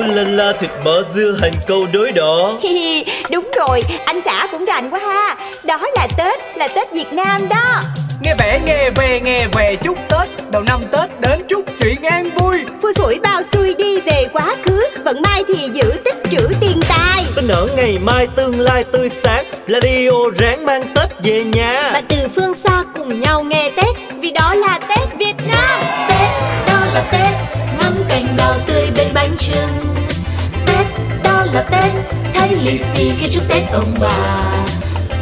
Ôi la la, thịt mỡ dưa hành câu đối đỏ. Đúng rồi, anh xã cũng rành quá ha. Đó là Tết Việt Nam đó. Nghe vẻ nghe về chúc Tết. Đầu năm Tết đến chúc chuyện an vui. Phủi phủi bao xuôi đi về quá khứ. Vận mai thì giữ tích trữ tiền tài. Tin ở ngày mai tương lai tươi sáng. Radio ráng mang Tết về nhà. Và từ phương xa cùng nhau nghe Tết. Vì đó là Tết Việt Nam. Tết, đó là Tết. Ngắm cành đào tươi bên bánh chưng. Tết, đó là Tết. Thay lì xì khi chúc Tết ông bà.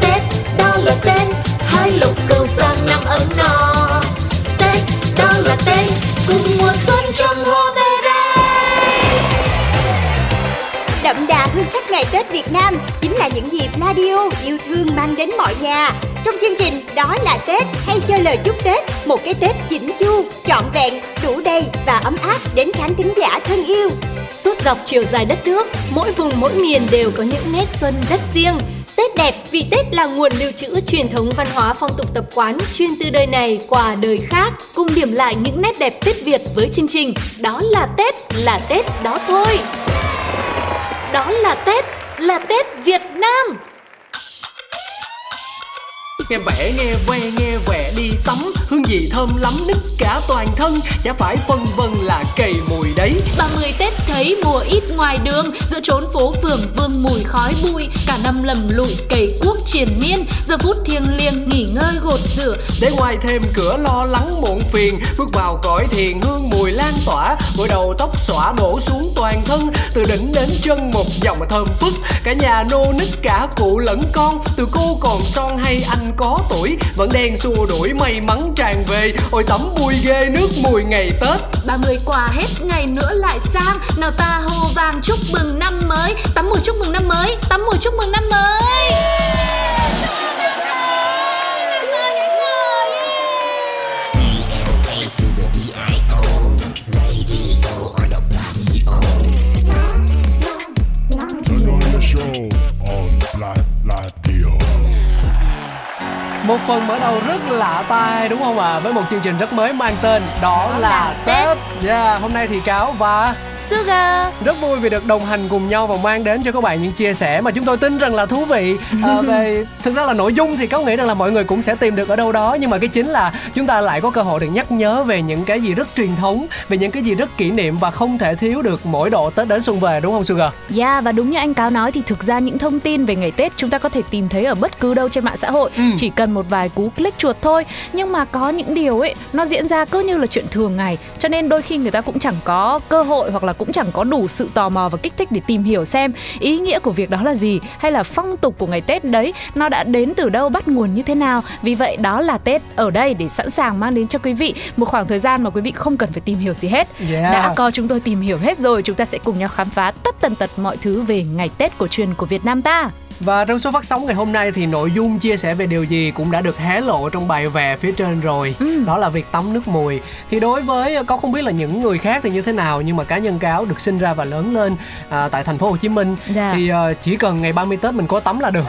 Tết, đó là Tết. Hái lộc cầu sang năm ấm no. Tết, đó là Tết. Cùng mùa xuân trong hoa về đây. Đậm đà hương sắc ngày Tết Việt Nam chính là những dịp radio yêu thương mang đến mọi nhà. Trong chương trình Đó là Tết hay cho lời chúc Tết, một cái Tết chỉnh chu, trọn vẹn, đủ đầy và ấm áp đến khán thính giả thân yêu. Suốt dọc chiều dài đất nước, mỗi vùng mỗi miền đều có những nét xuân rất riêng. Tết đẹp vì Tết là nguồn lưu trữ truyền thống văn hóa phong tục tập quán chuyên từ đời này qua đời khác. Cùng điểm lại những nét đẹp Tết Việt với chương trình Đó là Tết đó thôi. Đó là Tết Việt Nam. Nghe vẻ đi tắm. Hương vị thơm lắm nức cả toàn thân. Chả phải phân vân là cây mùi đấy. 30 Tết thấy mùa ít ngoài đường. Giữa chốn phố phường vương mùi khói bụi. Cả năm lầm lụi cày cuốc triền miên. Giờ phút thiêng liêng nghỉ ngơi gột rửa. Để ngoài thêm cửa lo lắng muộn phiền. Bước vào cõi thiền hương mùi lan tỏa. Gội đầu tóc xõa đổ xuống toàn thân. Từ đỉnh đến chân một dòng thơm phức. Cả nhà nô nức cả cụ lẫn con. Từ cô còn son hay anh có tuổi, vẫn đen xua đuổi may mắn tràn về. Ôi tắm vui ghê nước mùi ngày Tết. 30 qua hết ngày nữa lại sang. Nào ta hô vang chúc mừng năm mới. Tắm mùi chúc mừng năm mới. Tắm mùi chúc mừng năm mới. Một phần mở đầu rất lạ tai đúng không ạ? Với một chương trình rất mới mang tên Đó là Tết. Yeah, hôm nay thì Cáo và Sugar rất vui vì được đồng hành cùng nhau và mang đến cho các bạn những chia sẻ mà chúng tôi tin rằng là thú vị. Về thực ra là nội dung thì Cáo nghĩ rằng là mọi người cũng sẽ tìm được ở đâu đó, nhưng mà cái chính là chúng ta lại có cơ hội được nhắc nhớ về những cái gì rất truyền thống, về những cái gì rất kỷ niệm và không thể thiếu được mỗi độ Tết đến xuân về, đúng không Sugar? Và đúng như anh Cáo nói thì thực ra những thông tin về ngày Tết chúng ta có thể tìm thấy ở bất cứ đâu trên mạng xã hội, chỉ cần một vài cú click chuột thôi. Nhưng mà có những điều ấy nó diễn ra cứ như là chuyện thường ngày, cho nên đôi khi người ta cũng chẳng có cơ hội hoặc là cũng chẳng có đủ sự tò mò và kích thích để tìm hiểu xem ý nghĩa của việc đó là gì, hay là phong tục của ngày Tết đấy nó đã đến từ đâu, bắt nguồn như thế nào. Vì vậy Đó là Tết ở đây để sẵn sàng mang đến cho quý vị một khoảng thời gian mà quý vị không cần phải tìm hiểu gì hết. Đã có chúng tôi tìm hiểu hết rồi, chúng ta sẽ cùng nhau khám phá tất tần tật mọi thứ về ngày Tết cổ truyền của Việt Nam ta. Và trong số phát sóng ngày hôm nay thì nội dung chia sẻ về điều gì cũng đã được hé lộ trong bài về phía trên rồi. Đó là việc tắm nước mùi. Thì đối với Cáo không biết là những người khác thì như thế nào, nhưng mà cá nhân Cáo được sinh ra và lớn lên tại thành phố Hồ Chí Minh, thì chỉ cần ngày 30 Tết mình có tắm là được.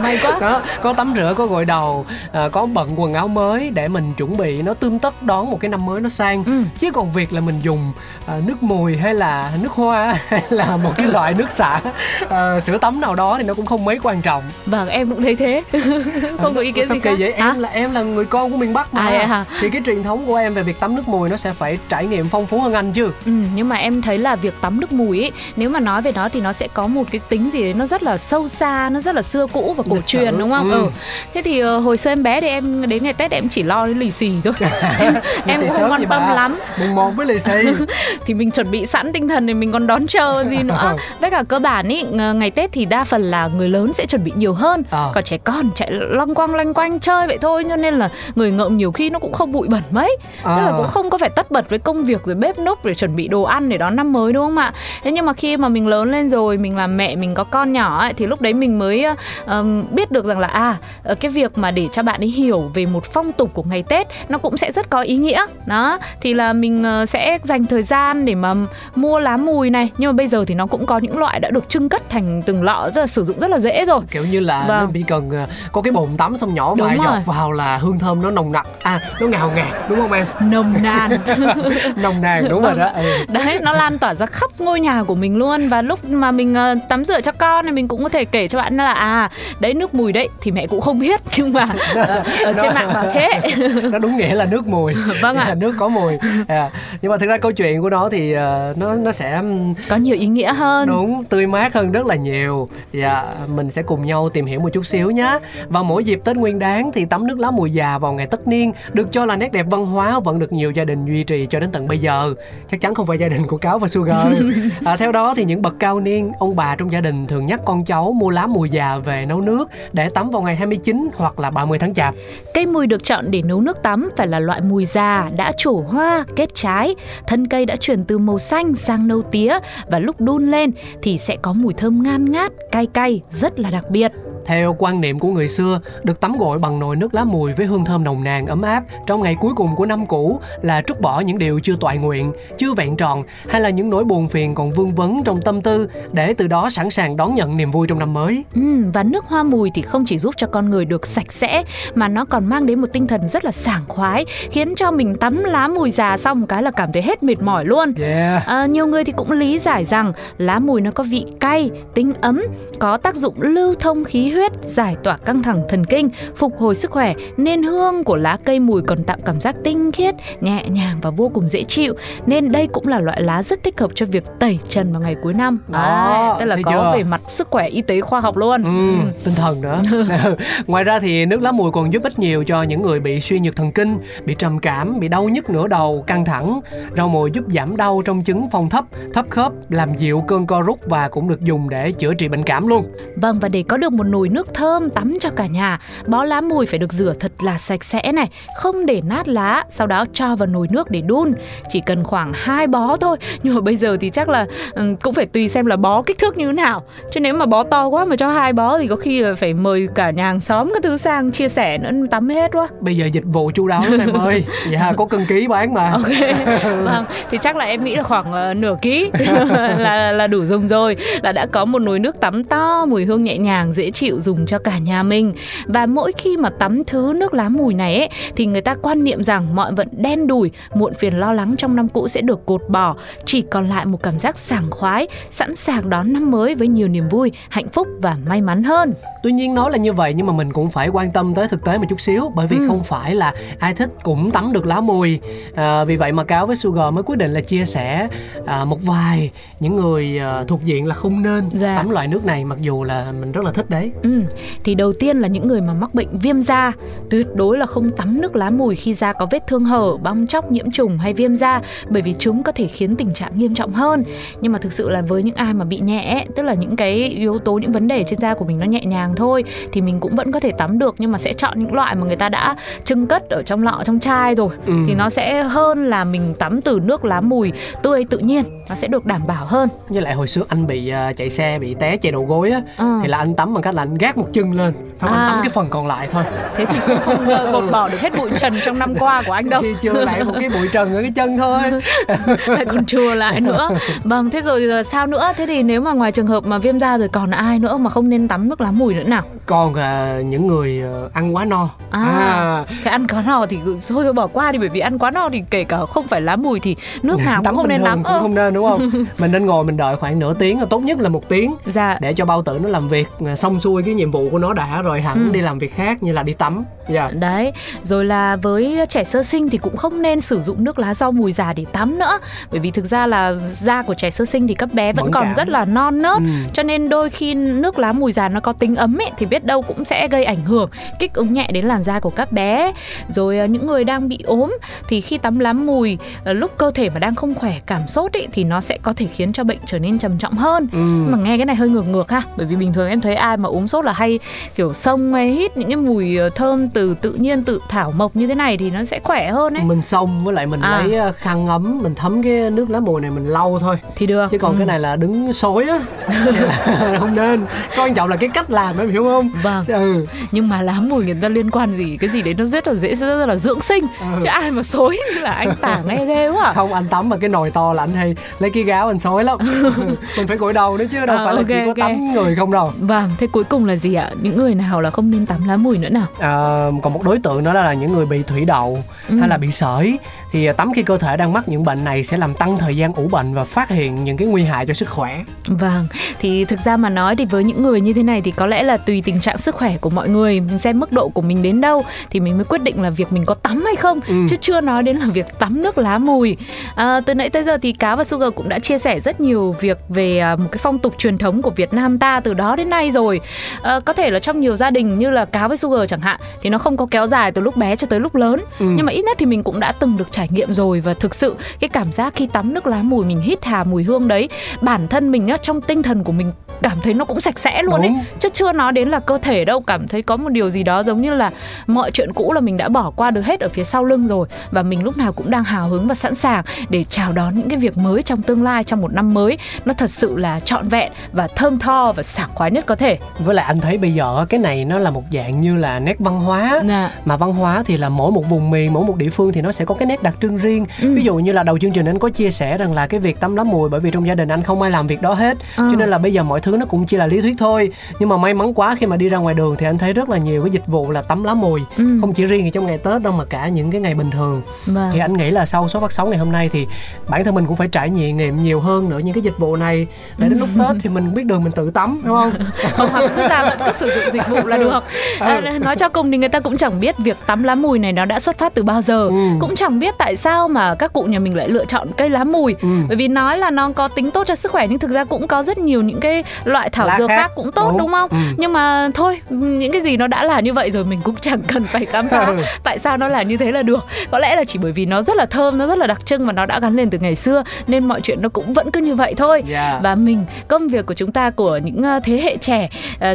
May quá. Đó, có tắm rửa, có gội đầu, có bận quần áo mới để mình chuẩn bị nó tươm tất đón một cái năm mới nó sang. Chứ còn việc là mình dùng nước mùi hay là nước hoa hay là một cái loại nước xả, sữa tắm nào đó thì nó cũng không mấy quan trọng. Vâng, em cũng thấy thế. Không có ý kiến gì cả. Vậy em là người con của miền Bắc mà. Thì cái truyền thống của em về việc tắm nước mùi nó sẽ phải trải nghiệm phong phú hơn anh chứ. Nhưng mà em thấy là việc tắm nước mùi ấy, nếu mà nói về nó thì nó sẽ có một cái tính gì đấy nó rất là sâu xa, nó rất là xưa cũ và cổ truyền, đúng không? Thế thì hồi xưa em bé thì em đến ngày Tết em chỉ lo đến lì xì thôi. Em cũng không quan tâm lắm. Mùng một với lì xì. Thì mình chuẩn bị sẵn tinh thần thì mình còn đón chờ gì nữa. Với cả cơ bản ý, ngày Tết thì đa phần là người lớn sẽ chuẩn bị nhiều hơn, còn trẻ con chạy loanh quanh chơi vậy thôi, cho nên là người ngợm nhiều khi nó cũng không bụi bẩn mấy, tức là cũng không có phải tất bật với công việc rồi bếp núc để chuẩn bị đồ ăn để đón năm mới, đúng không ạ? Thế nhưng mà khi mà mình lớn lên rồi, mình làm mẹ, mình có con nhỏ ấy, thì lúc đấy mình mới biết được rằng là cái việc mà để cho bạn ấy hiểu về một phong tục của ngày Tết nó cũng sẽ rất có ý nghĩa. Đó thì là mình sẽ dành thời gian để mà mua lá mùi này, nhưng mà bây giờ thì nó cũng có những loại đã được trưng cất thành từng lọ họ rất là sử dụng rất là dễ rồi. Kiểu như là vâng, chỉ cần có cái bồn tắm xong nhỏ vài giọt vào là hương thơm nó nồng nặc. À, nó ngào ngạt đúng không em? Nồng nàn. Nồng nàn đúng vâng, rồi đó. Ừ. Đấy, nó lan tỏa ra khắp ngôi nhà của mình luôn. Và lúc mà mình tắm rửa cho con thì mình cũng có thể kể cho bạn là à, đấy nước mùi đấy, thì mẹ cũng không biết nhưng mà ở trên mạng bảo thế. Nó đúng nghĩa là nước mùi. Vâng ạ. Nước có mùi. À, nhưng mà thực ra câu chuyện của nó thì nó sẽ có nhiều ý nghĩa hơn. Đúng, tươi mát hơn rất là nhiều. Dạ, mình sẽ cùng nhau tìm hiểu một chút xíu nhé. Vào mỗi dịp Tết Nguyên Đán thì tắm nước lá mùi già vào ngày tất niên được cho là nét đẹp văn hóa vẫn được nhiều gia đình duy trì cho đến tận bây giờ. Chắc chắn không phải gia đình của Cáo và Sugar. À, theo đó thì những bậc cao niên, ông bà trong gia đình thường nhắc con cháu mua lá mùi già về nấu nước để tắm vào ngày 29 hoặc là 30 tháng Chạp. Cây mùi được chọn để nấu nước tắm phải là loại mùi già đã trổ hoa, kết trái, thân cây đã chuyển từ màu xanh sang nâu tía và lúc đun lên thì sẽ có mùi thơm ngan ngát, cay cay rất là đặc biệt. Theo quan niệm của người xưa, được tắm gội bằng nồi nước lá mùi với hương thơm nồng nàn ấm áp trong ngày cuối cùng của năm cũ là trút bỏ những điều chưa toại nguyện, chưa vẹn tròn hay là những nỗi buồn phiền còn vương vấn trong tâm tư để từ đó sẵn sàng đón nhận niềm vui trong năm mới. Và nước hoa mùi thì không chỉ giúp cho con người được sạch sẽ mà nó còn mang đến một tinh thần rất là sảng khoái, khiến cho mình tắm lá mùi già xong cái là cảm thấy hết mệt mỏi luôn. Nhiều người thì cũng lý giải rằng lá mùi nó có vị cay, tính ấm, có tác dụng lưu thông khí huyết, giải tỏa căng thẳng thần kinh, phục hồi sức khỏe, nên hương của lá cây mùi còn tạo cảm giác tinh khiết, nhẹ nhàng và vô cùng dễ chịu. Nên đây cũng là loại lá rất thích hợp cho việc tẩy trần vào ngày cuối năm. Tức là có về mặt sức khỏe y tế khoa học luôn. Tinh thần nữa. Ngoài ra thì nước lá mùi còn giúp ích nhiều cho những người bị suy nhược thần kinh, bị trầm cảm, bị đau nhức nửa đầu, căng thẳng. Rau mùi giúp giảm đau trong chứng phong thấp, thấp khớp, làm dịu cơn co rút và cũng được dùng để chữa trị bệnh cảm luôn. Vâng, và để có được một nồi nước thơm tắm cho cả nhà, bó lá mùi phải được rửa thật là sạch sẽ này, không để nát lá, sau đó cho vào nồi nước để đun. Chỉ cần khoảng 2 bó thôi, nhưng mà bây giờ thì chắc là cũng phải tùy xem là bó kích thước như thế nào, chứ nếu mà bó to quá mà cho 2 bó thì có khi là phải mời cả nhà hàng xóm các thứ sang chia sẻ nữa, tắm hết quá. Bây giờ dịch vụ chu đáo lắm em ơi. Dạ, có cân ký bán mà. Ok. Vâng, thì chắc là em nghĩ là khoảng nửa ký là đủ dùng rồi, là đã có một nồi nước tắm to, mùi hương nhẹ nhàng dễ chịu dùng cho cả nhà mình. Và mỗi khi mà tắm thứ nước lá mùi này ấy, thì người ta quan niệm rằng mọi vận đen đủi, muộn phiền lo lắng trong năm cũ sẽ được cột bỏ, chỉ còn lại một cảm giác sảng khoái, sẵn sàng đón năm mới với nhiều niềm vui, hạnh phúc và may mắn hơn. Tuy nhiên nói là như vậy nhưng mà mình cũng phải quan tâm tới thực tế một chút xíu, bởi vì không phải là ai thích cũng tắm được lá mùi. Vì vậy mà Cáo với Sugar mới quyết định là chia sẻ một vài những người thuộc diện là không nên tắm loại nước này, mặc dù là mình rất là thích đấy. Thì đầu tiên là những người mà mắc bệnh viêm da, tuyệt đối là không tắm nước lá mùi khi da có vết thương hở, bong tróc, nhiễm trùng hay viêm da, bởi vì chúng có thể khiến tình trạng nghiêm trọng hơn. Nhưng mà thực sự là với những ai mà bị nhẹ, tức là những cái yếu tố, những vấn đề trên da của mình nó nhẹ nhàng thôi, thì mình cũng vẫn có thể tắm được, nhưng mà sẽ chọn những loại mà người ta đã chưng cất ở trong lọ, trong chai rồi. Thì nó sẽ hơn là mình tắm từ nước lá mùi tươi tự nhiên, nó sẽ được đảm bảo hơn. Như lại hồi xưa anh bị chạy xe, bị té chày đầu gối á, thì là anh tắm bằng cách là anh gác một chân lên, xong anh tắm cái phần còn lại thôi. Thế thì cũng không cột bỏ được hết bụi trần trong năm qua của anh đâu. Thì chừa lại một cái bụi trần ở cái chân thôi. Lại còn chừa lại nữa. Vâng, thế rồi sao nữa? Thế thì nếu mà ngoài trường hợp mà viêm da rồi còn ai nữa mà không nên tắm nước lá mùi nữa nào? Còn những người ăn quá no. Cái ăn quá no thì thôi bỏ qua đi, bởi vì ăn quá no thì kể cả không phải lá mùi thì nước nào cũng không nên tắm. Cũng không nên đúng không? Mình nên ngồi mình đợi khoảng nửa tiếng, tốt nhất là 1 tiếng, để cho bao tử nó làm việc xong xuôi cái nhiệm vụ của nó đã rồi hẳn đi làm việc khác như là đi tắm. Đấy, rồi là với trẻ sơ sinh thì cũng không nên sử dụng nước lá rau mùi già để tắm nữa, bởi vì thực ra là da của trẻ sơ sinh thì các bé vẫn còn rất là non nớt, cho nên đôi khi nước lá mùi già nó có tính ấm ấy, thì biết đâu cũng sẽ gây ảnh hưởng, kích ứng nhẹ đến làn da của các bé. Rồi những người đang bị ốm thì khi tắm lá mùi lúc cơ thể mà đang không khỏe, cảm sốt ấy, thì nó sẽ có thể khiến cho bệnh trở nên trầm trọng hơn. Mà nghe cái này hơi ngược ha, bởi vì bình thường em thấy ai mà ốm sốt là hay kiểu xông hay hít những cái mùi thơm từ tự nhiên, tự thảo mộc như thế này thì nó sẽ khỏe hơn ấy. Mình xông với lại mình lấy khăn ấm, mình thấm cái nước lá mùi này mình lau thôi thì được. Chứ còn cái này là đứng xối á không nên. Quan trọng là cái cách làm, em hiểu không? Vâng. Nhưng mà lá mùi người ta liên quan gì cái gì đấy, nó rất là dễ, rất là dưỡng sinh. Chứ ai mà xối như là anh Tả nghe ghê quá. Không, anh tắm mà cái nồi to là anh hay lấy cái gáo anh xối lắm. Mình phải gội đầu nữa chứ đâu phải là chỉ có tắm người không đâu. Vâng, thế cuối cùng là gì ạ? Những người nào là không nên tắm lá mùi nữa nào? Còn một đối tượng đó là những người bị thủy đậu hay là bị sởi. Thì tắm khi cơ thể đang mắc những bệnh này sẽ làm tăng thời gian ủ bệnh và phát hiện những cái nguy hại cho sức khỏe. Vâng, thì thực ra mà nói thì với những người như thế này thì có lẽ là tùy tình trạng sức khỏe của mọi người, mình xem mức độ của mình đến đâu thì mình mới quyết định là việc mình có tắm hay không, chứ chưa nói đến là việc tắm nước lá mùi. Từ nãy tới giờ thì Cá và Sugar cũng đã chia sẻ rất nhiều việc về một cái phong tục truyền thống của Việt Nam ta từ đó đến nay rồi. Có thể là trong nhiều gia đình như là Cá với Sugar chẳng hạn thì nó không có kéo dài từ lúc bé cho tới lúc lớn, nhưng mà ít nhất thì mình cũng đã từng được trải nghiệm rồi. Và thực sự cái cảm giác khi tắm nước lá mùi, mình hít hà mùi hương đấy, bản thân mình nhá, trong tinh thần của mình cảm thấy nó cũng sạch sẽ luôn ấy, chứ chưa nói đến là cơ thể đâu. Cảm thấy có một điều gì đó giống như là mọi chuyện cũ là mình đã bỏ qua được hết ở phía sau lưng rồi, và mình lúc nào cũng đang hào hứng và sẵn sàng để chào đón những cái việc mới trong tương lai, trong một năm mới nó thật sự là trọn vẹn và thơm tho và sảng khoái nhất có thể. Với lại anh thấy bây giờ cái này nó là một dạng như là nét văn hóa, mà văn hóa thì là mỗi một vùng miền, mỗi một địa phương thì nó sẽ có cái nét đặc trưng riêng. Ví dụ như là đầu chương trình anh có chia sẻ rằng là cái việc tắm lá mùi, bởi vì trong gia đình anh không ai làm việc đó hết, cho nên là bây giờ mọi thứ nó cũng chỉ là lý thuyết thôi. Nhưng mà may mắn quá khi mà đi ra ngoài đường thì anh thấy rất là nhiều cái dịch vụ là tắm lá mùi, không chỉ riêng trong ngày Tết đâu mà cả những cái ngày bình thường. Thì anh nghĩ là sau số phát sóng ngày hôm nay thì bản thân mình cũng phải trải nghiệm nhiều hơn nữa những cái dịch vụ này, để đến lúc Tết thì mình biết đường mình tự tắm, đúng không? Không, hoặc cứ ra vẫn cứ sử dụng dịch vụ là được. Nói cho cùng thì người ta cũng chẳng biết việc tắm lá mùi này nó đã xuất phát từ bao giờ, cũng chẳng biết tại sao mà các cụ nhà mình lại lựa chọn cây lá mùi, bởi vì nói là nó có tính tốt cho sức khỏe nhưng thực ra cũng có rất nhiều những cái loại thảo dược khác cũng tốt, đúng không? Nhưng mà thôi, những cái gì nó đã là như vậy rồi mình cũng chẳng cần phải khám phá tại sao nó là như thế là được. Có lẽ là chỉ bởi vì nó rất là thơm, nó rất là đặc trưng và nó đã gắn liền từ ngày xưa nên mọi chuyện nó cũng vẫn cứ như vậy thôi. Và mình, công việc của chúng ta, của những thế hệ trẻ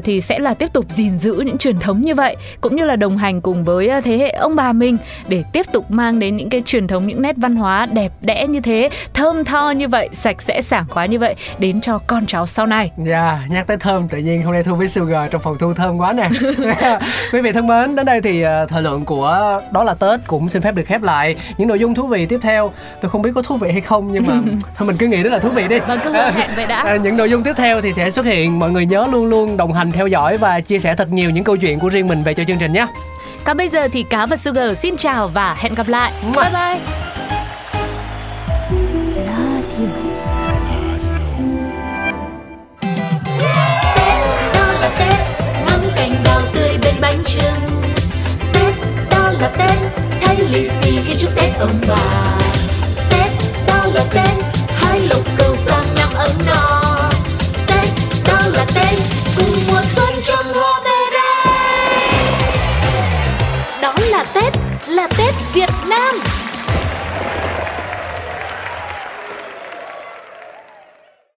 thì sẽ là tiếp tục gìn giữ những truyền thống như vậy, cũng như là đồng hành cùng với thế hệ ông bà mình để tiếp tục mang đến những cái truyền thống, những nét văn hóa đẹp đẽ như thế, thơm tho như vậy, sạch sẽ sảng khoái như vậy đến cho con cháu sau này. Nhắc tới thơm, tự nhiên hôm nay Thu với Sugar trong phòng thu thơm quá nè. Quý vị thân mến, đến đây thì thời lượng của Đó Là Tết cũng xin phép được khép lại. Những nội dung thú vị tiếp theo tôi không biết có thú vị hay không, nhưng mà thôi mình cứ nghĩ đó là thú vị đi. Vâng, cứ hẹn vậy đã. Những nội dung tiếp theo thì sẽ xuất hiện. Mọi người nhớ luôn luôn đồng hành theo dõi và chia sẻ thật nhiều những câu chuyện của riêng mình về cho chương trình nhé. Còn bây giờ thì Cá và Sugar xin chào và hẹn gặp lại. Bye bye. Lì xì khi chúc Tết ông bà, Tết đó là Tết, hai lộc cầu sang năm ấm no, Tết đó là Tết, cùng mùa xuân trong hoa.